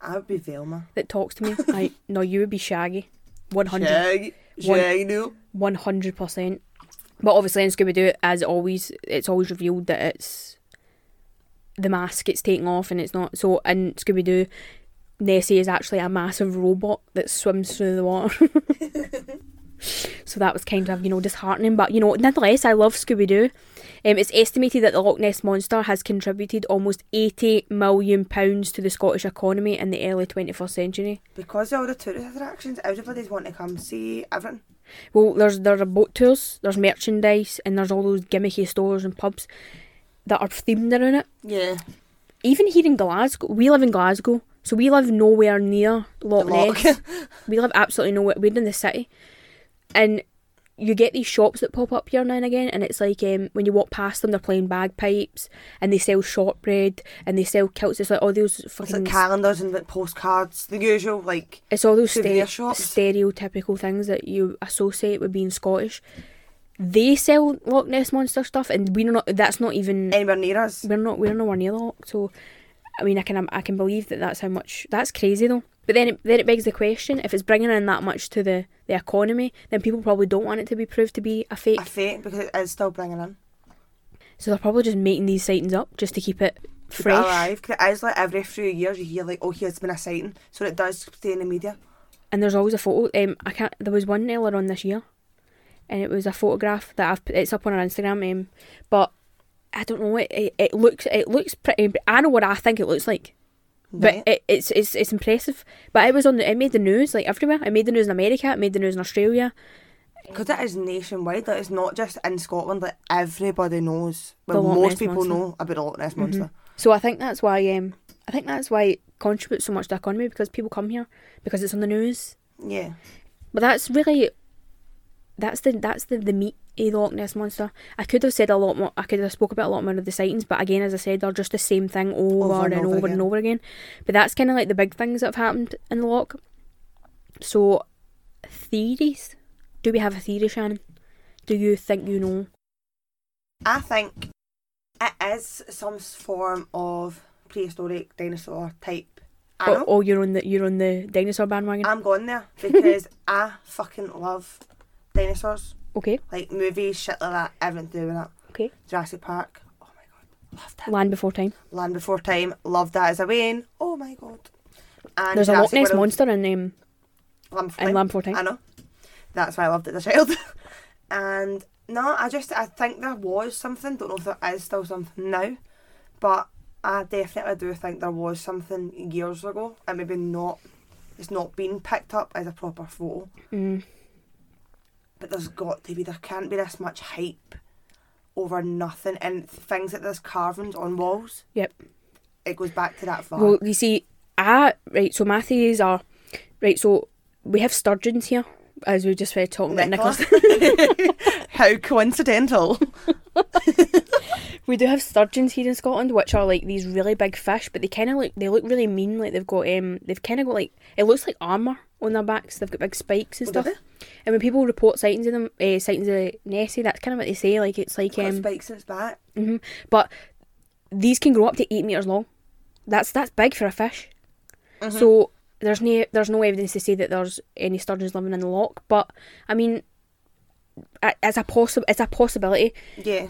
I would be Velma. That talks to me. I, no, you would be Shaggy. one hundred Shaggy. Shaggy Doo. one hundred percent. But obviously in Scooby-Doo, as always, it's always revealed that it's the mask it's taking off and it's not. So in Scooby-Doo, Nessie is actually a massive robot that swims through the water. So that was kind of, you know, disheartening. But, you know, nonetheless, I love Scooby-Doo. Um, it's estimated that the Loch Ness Monster has contributed almost eighty million pounds to the Scottish economy in the early twenty-first century. Because of all the tourist attractions, everybody's wanting to come see everything. Well, there's there are boat tours, there's merchandise, and there's all those gimmicky stores and pubs that are themed around it. Yeah. Even here in Glasgow, we live in Glasgow, so we live nowhere near Loch Ness. We live absolutely nowhere, we're in the city. And you get these shops that pop up here now and again, and it's like um, when you walk past them, they're playing bagpipes, and they sell shortbread, and they sell kilts. It's like all those fucking... It's like calendars and like, postcards, the usual, like... It's all those stere- stereotypical things that you associate with being Scottish. They sell Loch Ness Monster stuff, and we're not... That's not even... Anywhere near us. We're not... We're nowhere near the Loch, so... I mean, I can I can believe that that's how much... That's crazy, though. But then it, then it begs the question, if it's bringing in that much to the, the economy, then people probably don't want it to be proved to be a fake. A fake, because it is still bringing in. So they're probably just making these sightings up just to keep it keep fresh. It alive, because it is like every few years you hear like, oh, here's been a sighting, so it does stay in the media. And there's always a photo. Um, I can't. There was one earlier on this year, and it was a photograph that I've put, it's up on our Instagram, um, but I don't know, it, it, it looks it looks pretty, I know what I think it looks like. But it, it's it's it's impressive. But it was on. The, it made the news like everywhere. It made the news in America. It made the news in Australia. Because it is nationwide. Like, it's not just in Scotland. Like everybody knows. Well, most people monster. know about the Loch Ness Monster. Mm-hmm. So I think that's why. Um, I think that's why it contributes so much to the economy, because people come here because it's on the news. Yeah. But that's really. That's the that's the, the meat of the Loch Ness Monster. I could have said a lot more. I could have spoke about a lot more of the sightings, but again, as I said, they're just the same thing over, over and, and over again. and over again. But that's kind of like the big things that have happened in the Loch. So, theories. Do we have a theory, Shannon? Do you think you know? I think it is some form of prehistoric dinosaur type. Oh, oh, you're on the you're on the dinosaur bandwagon. I'm going there because I fucking love. Dinosaurs. Okay. Like movies, shit like that, everything to do with that. Okay. Jurassic Park. Oh my god. Loved it. Land Before Time. Land Before Time. Loved that as a Wayne. Oh my god. And there's Jurassic a Loch Ness Monster in um Land Before Time. Land Before Time. I know. That's why I loved it as a child. And no, I just I think there was something. Don't know if there is still something now. But I definitely do think there was something years ago and maybe not it's not been picked up as a proper photo. Mm. But there's got to be, there can't be this much hype over nothing and things like there's carvings on walls. Yep. It goes back to that far. Well, you see, I, right, so my theories are, right, so we have sturgeons here, as we just were talking Nicola. about Nicholas. How coincidental. We do have sturgeons here in Scotland, which are like these really big fish, but they kind of look, they look really mean, like they've got, um, they've kind of got like, it looks like armour on their backs, they've got big spikes and what stuff. And when people report sightings of them, uh, sightings of Nessie, that's kind of what they say, like it's like... Um, spikes in its back. Mm-hmm. But these can grow up to eight metres long. That's that's big for a fish. Mm-hmm. So there's no, there's no evidence to say that there's any sturgeons living in the loch, but I mean, it's a, possi- it's a possibility. Yeah.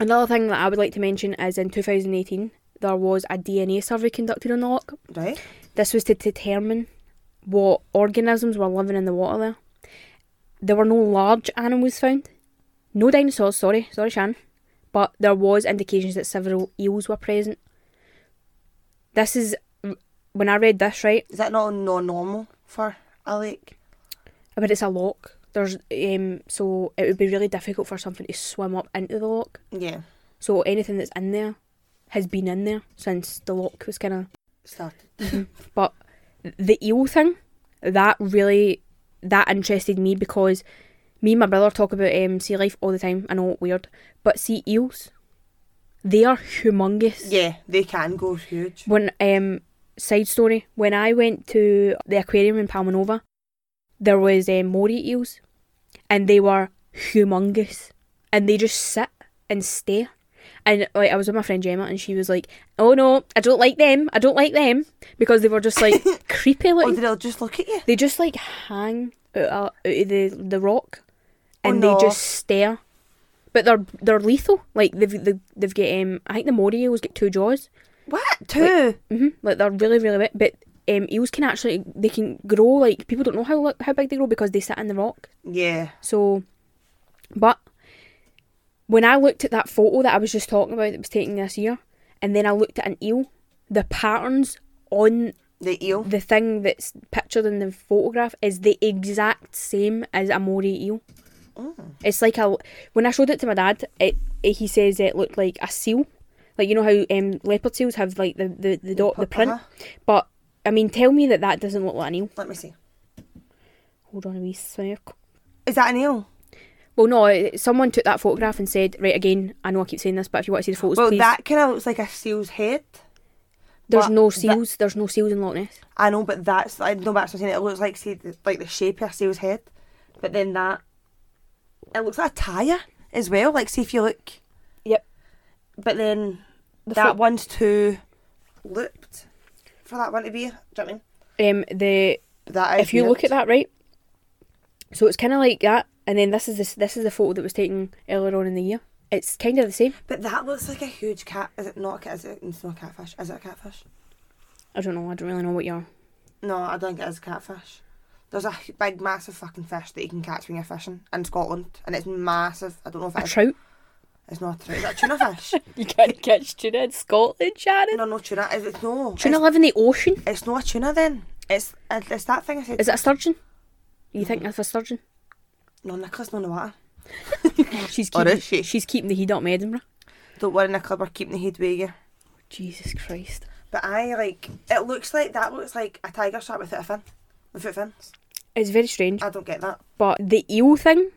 Another thing that I would like to mention is in two thousand eighteen, there was a D N A survey conducted on the loch. Right. This was to determine what organisms were living in the water there. There were no large animals found. No dinosaurs, sorry, sorry Shan. But there was indications that several eels were present. This is, when I read this, right... Is that not not normal for a lake? But it's a loch. There's um, so it would be really difficult for something to swim up into the loch. Yeah. So anything that's in there has been in there since the loch was kind of started. But the eel thing, that really that interested me, because me and my brother talk about um, sea life all the time. I know, weird, but sea eels, they are humongous. Yeah, they can go huge. When um side story, when I went to the aquarium in Palmanova, there was um, moray eels, and they were humongous, and they just sit and stare. And like, I was with my friend Gemma, and she was like, "Oh no, I don't like them. I don't like them," because they were just like creepy looking. Or they'll just look at you. They just like hang out, uh, out of the the rock, and oh, no. They just stare. But they're they're lethal. Like they've they've, they've got um, I think the moray eels get two jaws. What two? Like, mhm. Like they're really really wet, but. Um, eels can actually, they can grow, like, people don't know how how big they grow because they sit in the rock. Yeah. So, but when I looked at that photo that I was just talking about that was taken this year, and then I looked at an eel, the patterns on the eel, the thing that's pictured in the photograph is the exact same as a moray eel. Oh. It's like a, when I showed it to my dad, it, it he says it looked like a seal. Like, you know how um, leopard seals have, like, the, the, the dot, leopard, the print, uh-huh. But I mean, tell me that that doesn't look like an eel. Let me see. Hold on a wee sec. Is that an eel? Well, no, someone took that photograph and said, right, again, I know I keep saying this, but if you want to see the photos, well, please. Well, that kind of looks like a seal's head. There's no seals. That... There's no seals in Loch Ness. I know, but that's... I know, but that's what I'm saying. It looks like, see, like the shape of a seal's head. But then that... It looks like a tire as well. Like, see if you look... Yep. But then the that fo- one's too looped. For that one to be, do you know what I mean? Um, the that if you looked. Look at that, right, so it's kind of like that, and then this is this this is the photo that was taken earlier on in the year. It's kind of the same. But that looks like a huge cat. Is it not? Is it? It's not a catfish. Is it a catfish? I don't know. I don't really know what you're. No, I don't think it is a catfish. There's a big, massive fucking fish that you can catch when you're fishing in Scotland, and it's massive. I don't know if it's a is. trout. It's not true. Is that tuna fish? You can't catch tuna in Scotland, Shannon. No, no tuna. It's, no. Tuna it's, live in the ocean. It's not a tuna then. It's it's that thing I said. Is it a sturgeon? You think that's a sturgeon? No, Nicola's not in the water. she's, keeping, she? she's keeping the heat up in Edinburgh. Don't worry, Nicola, we're keeping the heat with you. Jesus Christ. But I, like, it looks like, that looks like a tiger shark without a fin. Without fins. It's very strange. I don't get that. But the eel thing...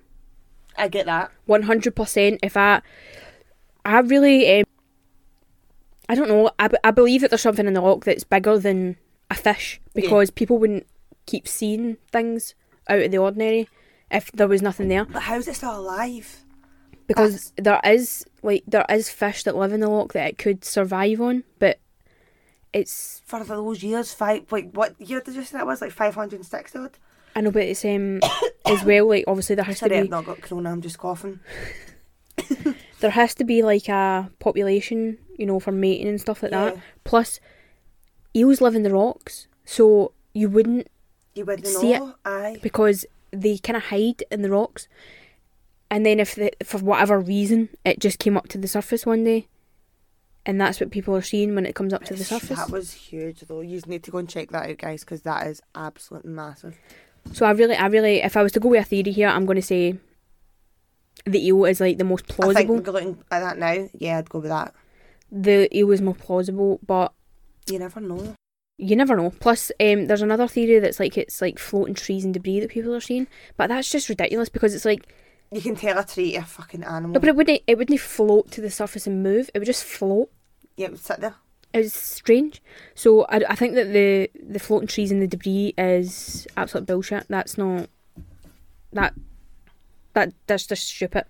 I get that one hundred percent. If I I really um, I don't know I, b- I believe that there's something in the loch that's bigger than a fish, because yeah. people wouldn't keep seeing things out of the ordinary if there was nothing there. But how's it still alive? Because that's... there is like there is fish that live in the loch that it could survive on, but it's for those years five like what year did you say that was, like five hundred sixty odd? I know, but it's um as well, like, obviously there has Sorry, to be... I've not got corona, I'm just coughing. There has to be, like, a population, you know, for mating and stuff like yeah. that. Plus, eels live in the rocks, so you wouldn't You wouldn't see know, it aye. Because they kind of hide in the rocks. And then if, the, for whatever reason, it just came up to the surface one day, and that's what people are seeing when it comes up to the surface. That was huge, though. You just need to go and check that out, guys, because that is absolutely massive. So I really, I really, if I was to go with a theory here, I'm going to say the eel is like the most plausible. I think looking at that now, yeah, I'd go with that. The eel is more plausible, but... You never know. You never know. Plus, um, there's another theory that's like, it's like floating trees and debris that people are seeing, but that's just ridiculous because it's like, You can tell a tree to a fucking animal. No, but it wouldn't, it wouldn't float to the surface and move. It would just float. Yeah, it would sit there. It was strange. So I, I think that the, the floating trees and the debris is absolute bullshit. That's not... That... that That's just stupid.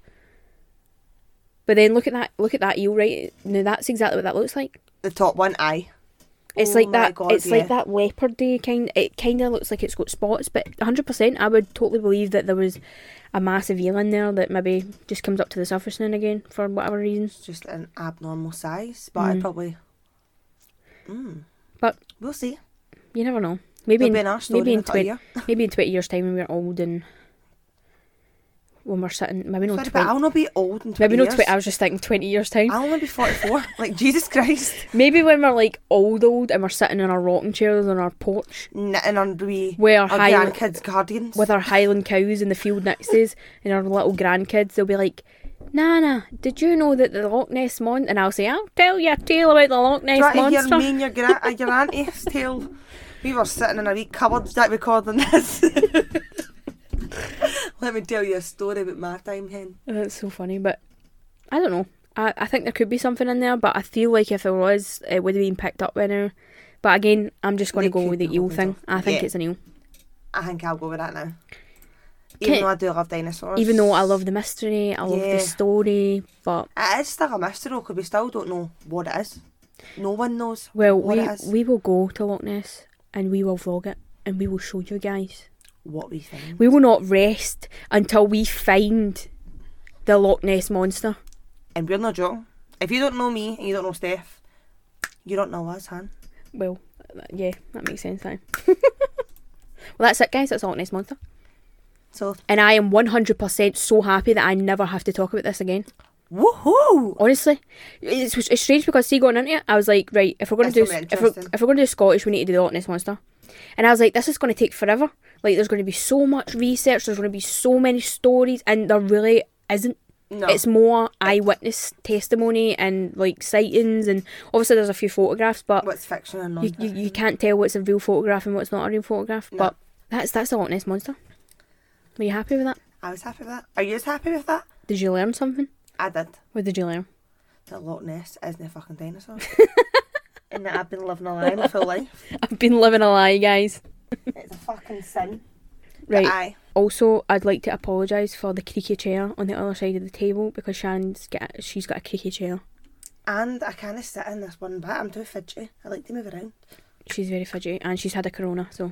But then look at that look at that eel right now. That's exactly what that looks like. The top one, aye. It's oh like that God, It's yeah. like that leopardy kind. It kind of looks like it's got spots, but one hundred percent I would totally believe that there was a massive eel in there that maybe just comes up to the surface now and again for whatever reason. It's just an abnormal size, but mm. I probably... Mm. But we'll see. You never know. Maybe in, in maybe in, in twenty maybe in twenty years' time when we're old and when we're sitting, maybe not. Sorry, twenty. But I'll not be old in twenty maybe years. Not twenty. I was just thinking twenty years' time. I'll only be forty-four. Like Jesus Christ. Maybe when we're like old, old, and we're sitting in our rocking chairs on our porch, knitting on we with our, our Highland, grandkids' guardians, with our Highland cows in the field next to us, and our little grandkids, they'll be like, Nana, did you know that the Loch Ness Monster... And I'll say, I'll tell you a tale about the Loch Ness Monster. Do you want to hear me and your, gra- your auntie's tale? We were sitting in a wee cupboard that recording this. Let me tell you a story about my time, hen. That's so funny, but I don't know. I, I think there could be something in there, but I feel like if there was, it would have been picked up by now. But again, I'm just going to go with the eel thing. Off. I think yeah. it's an eel. I think I'll go with that now. Even Can't, though I do love dinosaurs. Even though I love the mystery, I love yeah. the story, but... It is still a mystery, because we still don't know what it is. No one knows well, what we, it is. Well, we will go to Loch Ness, and we will vlog it, and we will show you guys... What we find. We will not rest until we find the Loch Ness Monster. And we're not joking. If you don't know me, and you don't know Steph, you don't know us, Han. Well, yeah, that makes sense, then. Well, that's it, guys. That's the Loch Ness Monster. So, and I am one hundred percent so happy that I never have to talk about this again. Woohoo! Honestly, it's, it's strange because see, going into it, I was like, right, if we're going to do if we're, if we're going to do Scottish, we need to do the Loch Ness Monster. And I was like, this is going to take forever. Like, there's going to be so much research. There's going to be so many stories, and there really isn't. No. It's more eyewitness testimony and like sightings, and obviously there's a few photographs, but what's fiction and non fiction? You, you, you can't tell what's a real photograph and what's not a real photograph. No. But that's that's the Loch Ness Monster. Were you happy with that? I was happy with that. Are you as happy with that? Did you learn something? I did. What did you learn? That Loch Ness isn't a fucking dinosaur. And that I've been living a lie my whole life. I've been living a lie, guys. It's a fucking sin. Right. I... Also, I'd like to apologise for the creaky chair on the other side of the table, because Shannon's got, she's got a creaky chair. And I can't sit in this one bit. I'm too fidgety. I like to move around. She's very fidgety, and she's had a corona, so...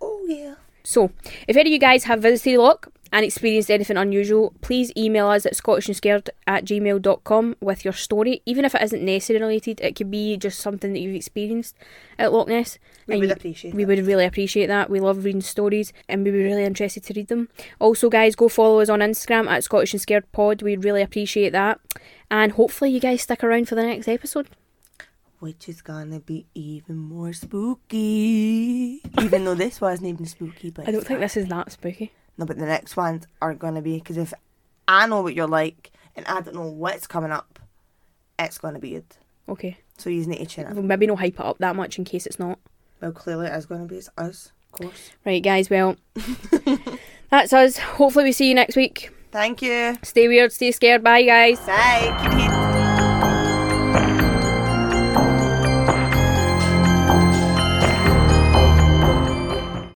Oh, yeah. So, if any of you guys have visited Loch and experienced anything unusual, please email us at scottish and scared at gmail dot com with your story. Even if it isn't necessarily related, it could be just something that you've experienced at Loch Ness. We and would you, appreciate We it. would really appreciate that. We love reading stories, and we'd be really interested to read them. Also, guys, go follow us on Instagram at Scottish and Scared Pod. We'd really appreciate that. And hopefully you guys stick around for the next episode, which is gonna be even more spooky. Even though this wasn't even spooky, but I don't think this is that spooky. No, but the next ones are gonna be, because if I know what you're like and I don't know what's coming up, it's gonna be good. Okay. So you need to tune in. Well, maybe not hype it up that much in case it's not. Well, clearly it is gonna be. It's us, of course. Right, guys. Well, that's us. Hopefully we see you next week. Thank you. Stay weird. Stay scared. Bye, guys. Bye. Keep